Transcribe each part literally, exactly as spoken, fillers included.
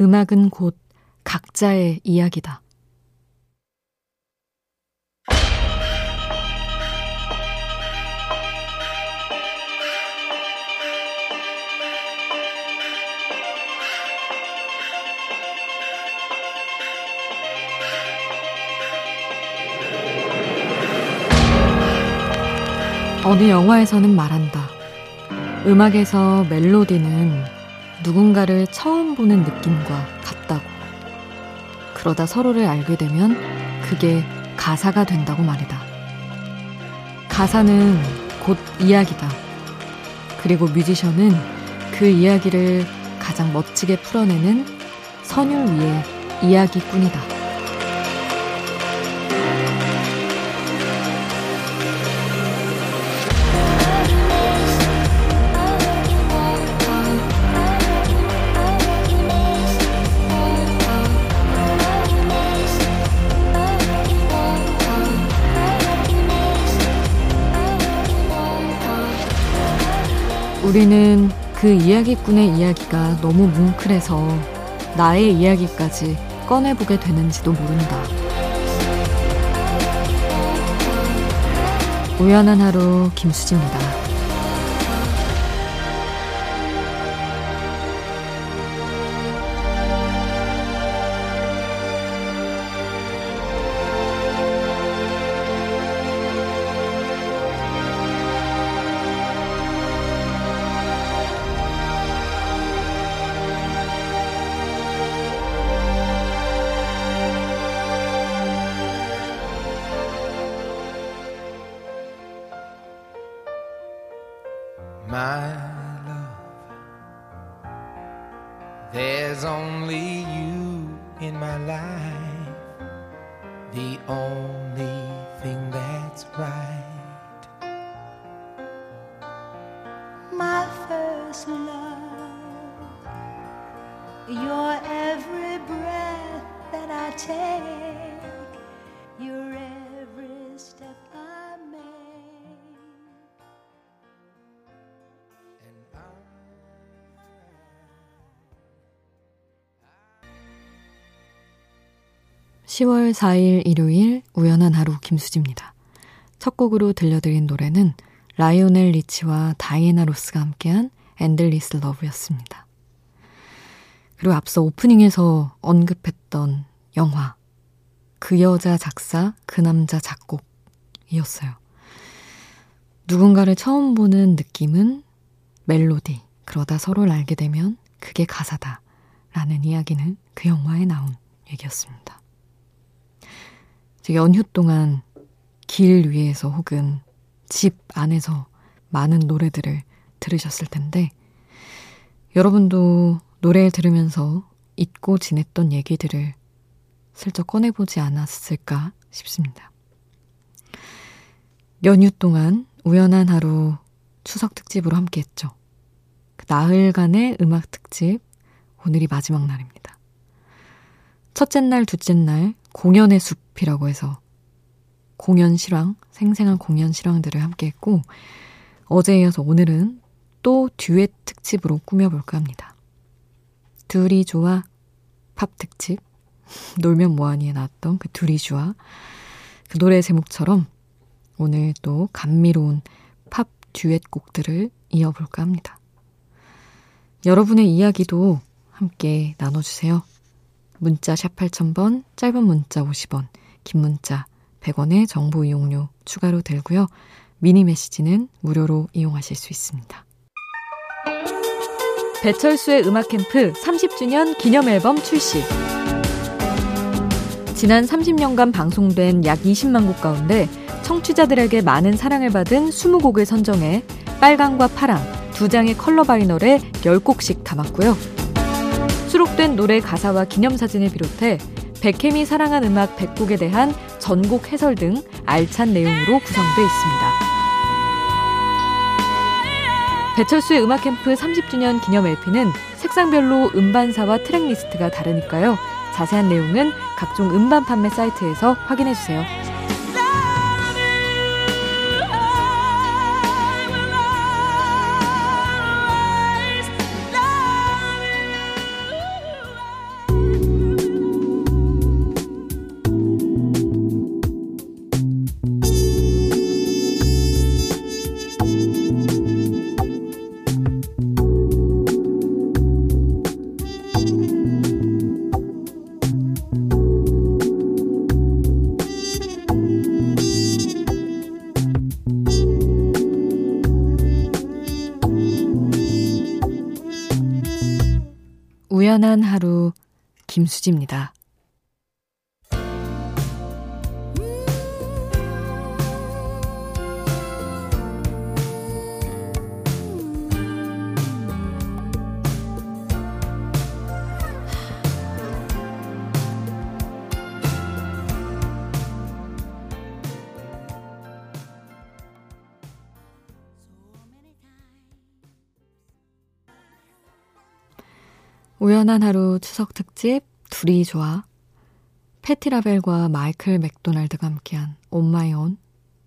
음악은 곧 각자의 이야기다. 어느 영화에서는 말한다. 음악에서 멜로디는 누군가를 처음 보는 느낌과 같다고. 그러다 서로를 알게 되면 그게 가사가 된다고 말이다. 가사는 곧 이야기다. 그리고 뮤지션은 그 이야기를 가장 멋지게 풀어내는 선율 위의 이야기꾼이다. 우리는 그 이야기꾼의 이야기가 너무 뭉클해서 나의 이야기까지 꺼내보게 되는지도 모른다. 우연한 하루 김수지입니다. My love, there's only you in my life, the only thing that's right. My first love, your every breath that I take, your every step I make. 시월 사일 일요일 우연한 하루 김수지입니다. 첫 곡으로 들려드린 노래는 라이오넬 리치와 다이애나 로스가 함께한 엔들리스 러브였습니다. 그리고 앞서 오프닝에서 언급했던 영화 그 여자 작사 그 남자 작곡이었어요. 누군가를 처음 보는 느낌은 멜로디, 그러다 서로를 알게 되면 그게 가사다 라는 이야기는 그 영화에 나온 얘기였습니다. 연휴 동안 길 위에서 혹은 집 안에서 많은 노래들을 들으셨을 텐데, 여러분도 노래를 들으면서 잊고 지냈던 얘기들을 슬쩍 꺼내보지 않았을까 싶습니다. 연휴 동안 우연한 하루 추석 특집으로 함께했죠. 나흘간의 음악 특집, 오늘이 마지막 날입니다. 첫째 날, 둘째 날 공연의 숲이라고 해서 공연 실황, 생생한 공연 실황들을 함께했고, 어제에 이어서 오늘은 또 듀엣 특집으로 꾸며볼까 합니다. 둘이 좋아 팝 특집, 놀면 뭐하니에 나왔던 그 둘이 좋아, 그 노래 제목처럼 오늘 또 감미로운 팝 듀엣 곡들을 이어볼까 합니다. 여러분의 이야기도 함께 나눠주세요. 문자 샵 팔천 번, 짧은 문자 오십 원, 긴 문자 백 원의 정보 이용료 추가로 들고요. 미니 메시지는 무료로 이용하실 수 있습니다. 배철수의 음악 캠프 삼십 주년 기념 앨범 출시. 지난 삼십 년간 방송된 약 이십만 곡 가운데 청취자들에게 많은 사랑을 받은 이십 곡을 선정해 빨강과 파랑 두 장의 컬러 바이널에 열 곡씩 담았고요. 수록된 노래 가사와 기념사진을 비롯해 백햄이 사랑한 음악 백 곡에 대한 전곡 해설 등 알찬 내용으로 구성돼 있습니다. 배철수의 음악캠프 삼십 주년 기념 엘피는 색상별로 음반사와 트랙리스트가 다르니까요. 자세한 내용은 각종 음반 판매 사이트에서 확인해주세요. 우연한 하루 김수지입니다. 우연한 하루 추석 특집 둘이 좋아, 패티라벨과 마이클 맥도날드가 함께한 On My Own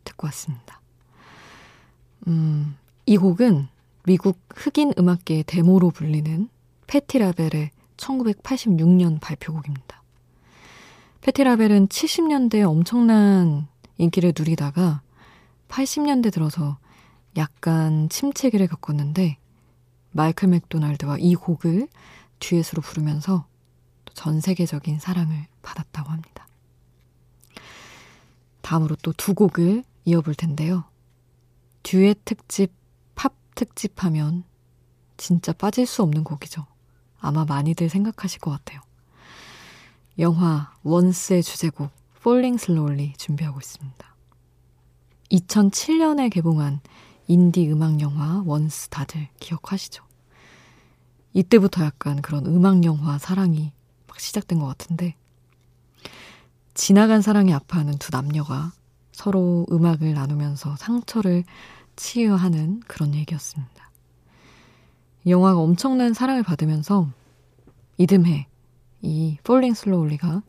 듣고 왔습니다. 음, 이 곡은 미국 흑인 음악계의 데모로 불리는 패티라벨의 천구백팔십육 년 발표곡입니다. 패티라벨은 칠십 년대에 엄청난 인기를 누리다가 팔십 년대 들어서 약간 침체기를 겪었는데, 마이클 맥도날드와 이 곡을 듀엣으로 부르면서 전 세계적인 사랑을 받았다고 합니다. 다음으로 또 두 곡을 이어볼 텐데요. 듀엣 특집, 팝 특집 하면 진짜 빠질 수 없는 곡이죠. 아마 많이들 생각하실 것 같아요. 영화 원스의 주제곡 Falling Slowly 준비하고 있습니다. 이천칠 년에 개봉한 인디 음악 영화 원스 다들 기억하시죠? 이때부터 약간 그런 음악영화 사랑이 막 시작된 것 같은데, 지나간 사랑이 아파하는 두 남녀가 서로 음악을 나누면서 상처를 치유하는 그런 얘기였습니다. 영화가 엄청난 사랑을 받으면서 이듬해 이 Falling Slowly가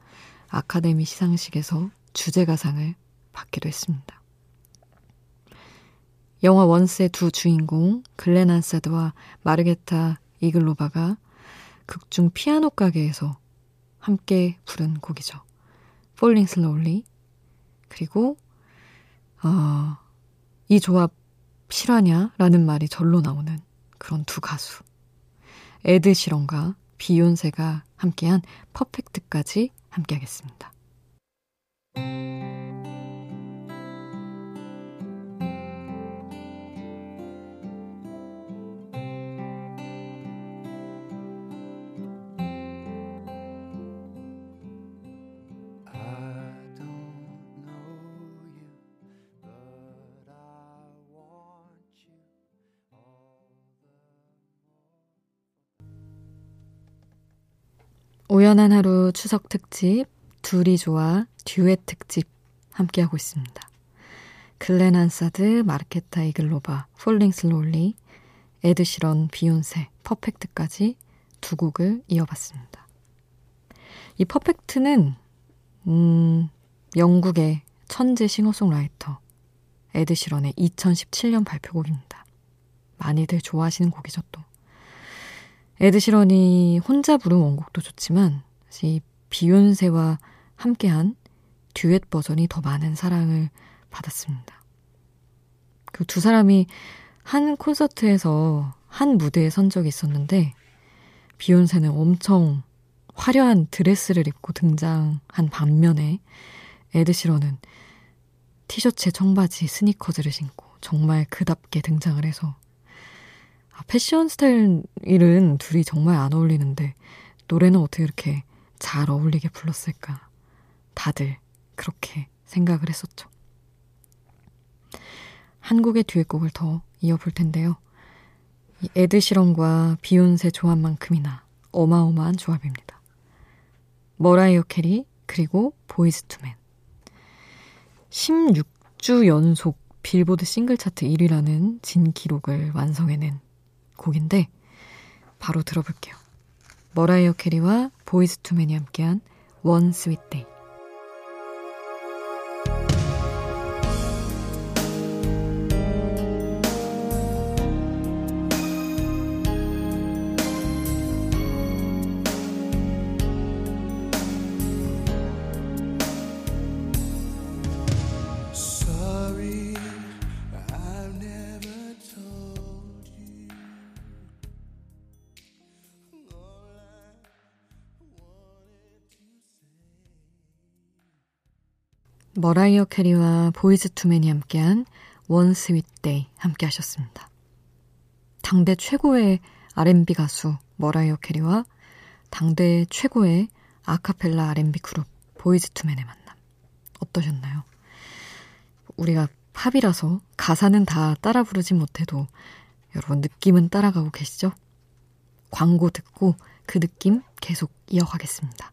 아카데미 시상식에서 주제가상을 받기도 했습니다. 영화 원스의 두 주인공 글렌 한사드와 마르케타 이글로바가 극중 피아노 가게에서 함께 부른 곡이죠. Falling Slowly. 그리고 어, 이 조합 실화냐라는 말이 절로 나오는 그런 두 가수, 에드시런과 비욘세가 함께한 퍼펙트까지 함께하겠습니다. 우연한 하루 추석 특집 둘이 좋아 듀엣 특집 함께하고 있습니다. 글렌 한사드, 마르케타 이글로바, 폴링 슬로울리, 에드시런, 비욘세, 퍼펙트까지 두 곡을 이어봤습니다. 이 퍼펙트는 음, 영국의 천재 싱어송라이터 에드시런의 이천십칠 년 발표곡입니다. 많이들 좋아하시는 곡이죠. 또 에드시런이 혼자 부른 원곡도 좋지만 이 비욘세와 함께한 듀엣 버전이 더 많은 사랑을 받았습니다. 그 두 사람이 한 콘서트에서 한 무대에 선 적이 있었는데, 비욘세는 엄청 화려한 드레스를 입고 등장한 반면에 에드시런은 티셔츠에 청바지, 스니커즈를 신고 정말 그답게 등장을 해서, 패션 스타일은 둘이 정말 안 어울리는데 노래는 어떻게 이렇게 잘 어울리게 불렀을까, 다들 그렇게 생각을 했었죠. 한국의 듀엣곡을 더 이어볼 텐데요. 이 에드시런과 비욘세 조합만큼이나 어마어마한 조합입니다. 머라이어 캐리 그리고 보이즈 투맨, 십육 주 연속 빌보드 싱글 차트 일 위라는 진 기록을 완성해낸 곡인데, 바로 들어볼게요. 머라이어 캐리와 보이즈 투맨이 함께한 One Sweet Day. 머라이어 캐리와 보이즈 투맨이 함께한 One Sweet Day 함께 하셨습니다. 당대 최고의 알앤비 가수 머라이어 캐리와 당대 최고의 아카펠라 알앤비 그룹 보이즈 투맨의 만남 어떠셨나요? 우리가 팝이라서 가사는 다 따라 부르지 못해도 여러분 느낌은 따라가고 계시죠? 광고 듣고 그 느낌 계속 이어가겠습니다.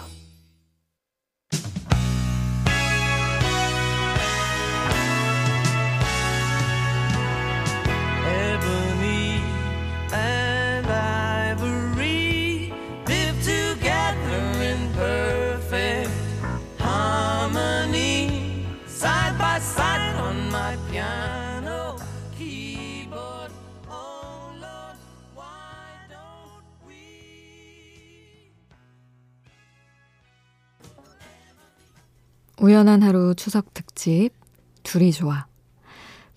우연한 하루 추석 특집 둘이 좋아.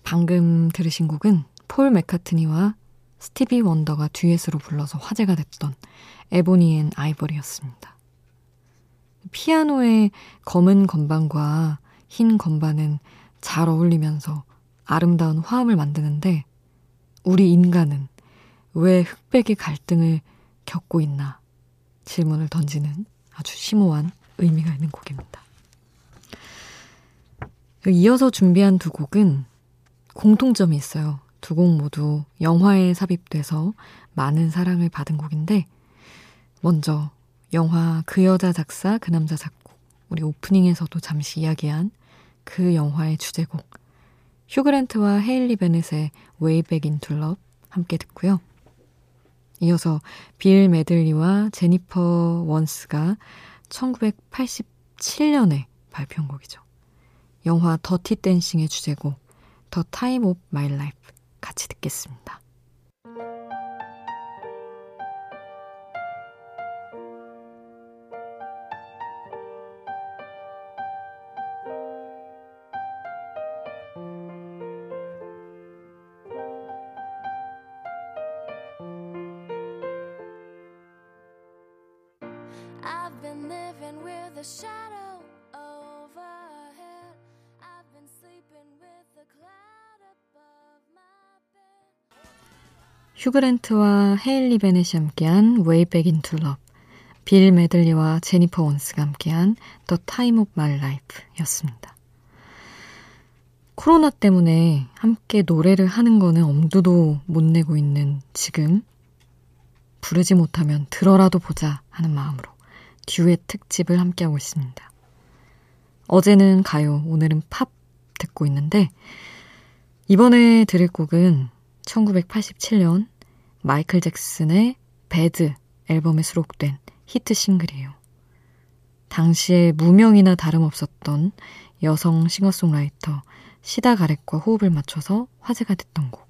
방금 들으신 곡은 폴 맥카트니와 스티비 원더가 듀엣으로 불러서 화제가 됐던 에보니 앤 아이버리였습니다. 피아노의 검은 건반과 흰 건반은 잘 어울리면서 아름다운 화음을 만드는데 우리 인간은 왜 흑백의 갈등을 겪고 있나 질문을 던지는 아주 심오한 의미가 있는 곡입니다. 이어서 준비한 두 곡은 공통점이 있어요. 두 곡 모두 영화에 삽입돼서 많은 사랑을 받은 곡인데 먼저 영화 그 여자 작사 그 남자 작곡 우리 오프닝에서도 잠시 이야기한 그 영화의 주제곡 휴그랜트와 헤일리 베넷의 Way Back into Love 함께 듣고요. 이어서 빌 메들리와 제니퍼 원스가 천구백팔십칠 년에 발표한 곡이죠. 영화 더티 댄싱의 주제곡 The Time of My Life 같이 듣겠습니다. I've been living with a shadow 휴그랜트와 헤일리 베넷이 함께한 Way Back into Love, 빌 메들리와 제니퍼 원스가 함께한 The Time of My Life였습니다. 코로나 때문에 함께 노래를 하는 거는 엄두도 못 내고 있는 지금 부르지 못하면 들어라도 보자 하는 마음으로 듀엣 특집을 함께하고 있습니다. 어제는 가요, 오늘은 팝 듣고 있는데 이번에 들을 곡은 천구백팔십칠 년 마이클 잭슨의 배드 앨범에 수록된 히트 싱글이에요. 당시에 무명이나 다름없었던 여성 싱어송라이터 시다 가렛과 호흡을 맞춰서 화제가 됐던 곡.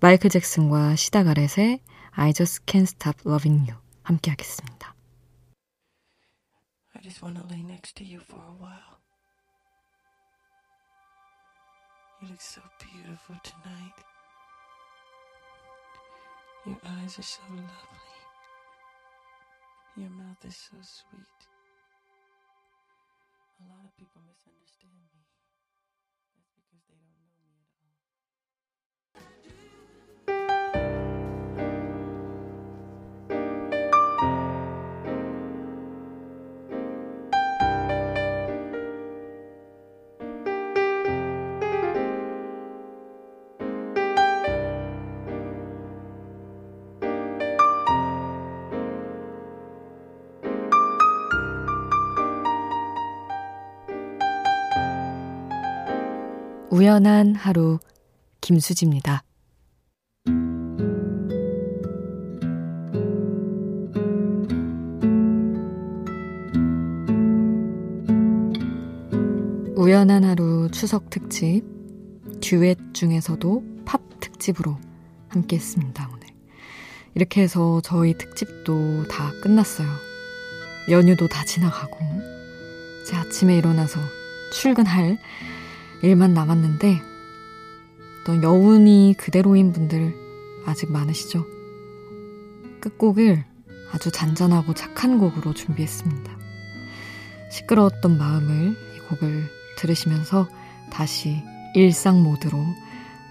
마이클 잭슨과 시다 가렛의 I just can't stop loving you 함께 하겠습니다. I just wanna lay next to you for a while. You look so beautiful tonight. Your eyes are so lovely. Your mouth is so sweet. A lot of people misunderstand me. That's because they don't know me at all. 우연한 하루 김수지입니다. 우연한 하루 추석 특집 듀엣 중에서도 팝 특집으로 함께 했습니다. 오늘 이렇게 해서 저희 특집도 다 끝났어요. 연휴도 다 지나가고 이제 아침에 일어나서 출근할 일만 남았는데 또 여운이 그대로인 분들 아직 많으시죠? 끝곡을 아주 잔잔하고 착한 곡으로 준비했습니다. 시끄러웠던 마음을 이 곡을 들으시면서 다시 일상 모드로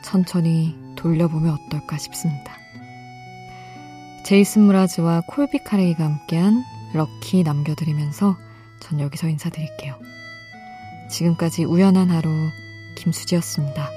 천천히 돌려보면 어떨까 싶습니다. 제이슨 무라즈와 콜비 카레이가 함께한 럭키 남겨드리면서 전 여기서 인사드릴게요. 지금까지 우연한 하루 김수지였습니다.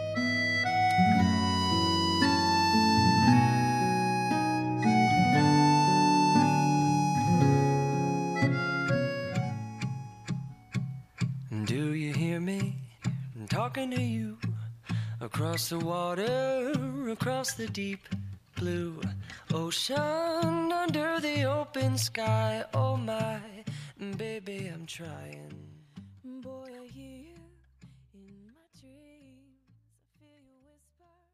Across the water, across the deep blue ocean, under the open sky, oh my, baby, I'm trying. Boy, I hear you.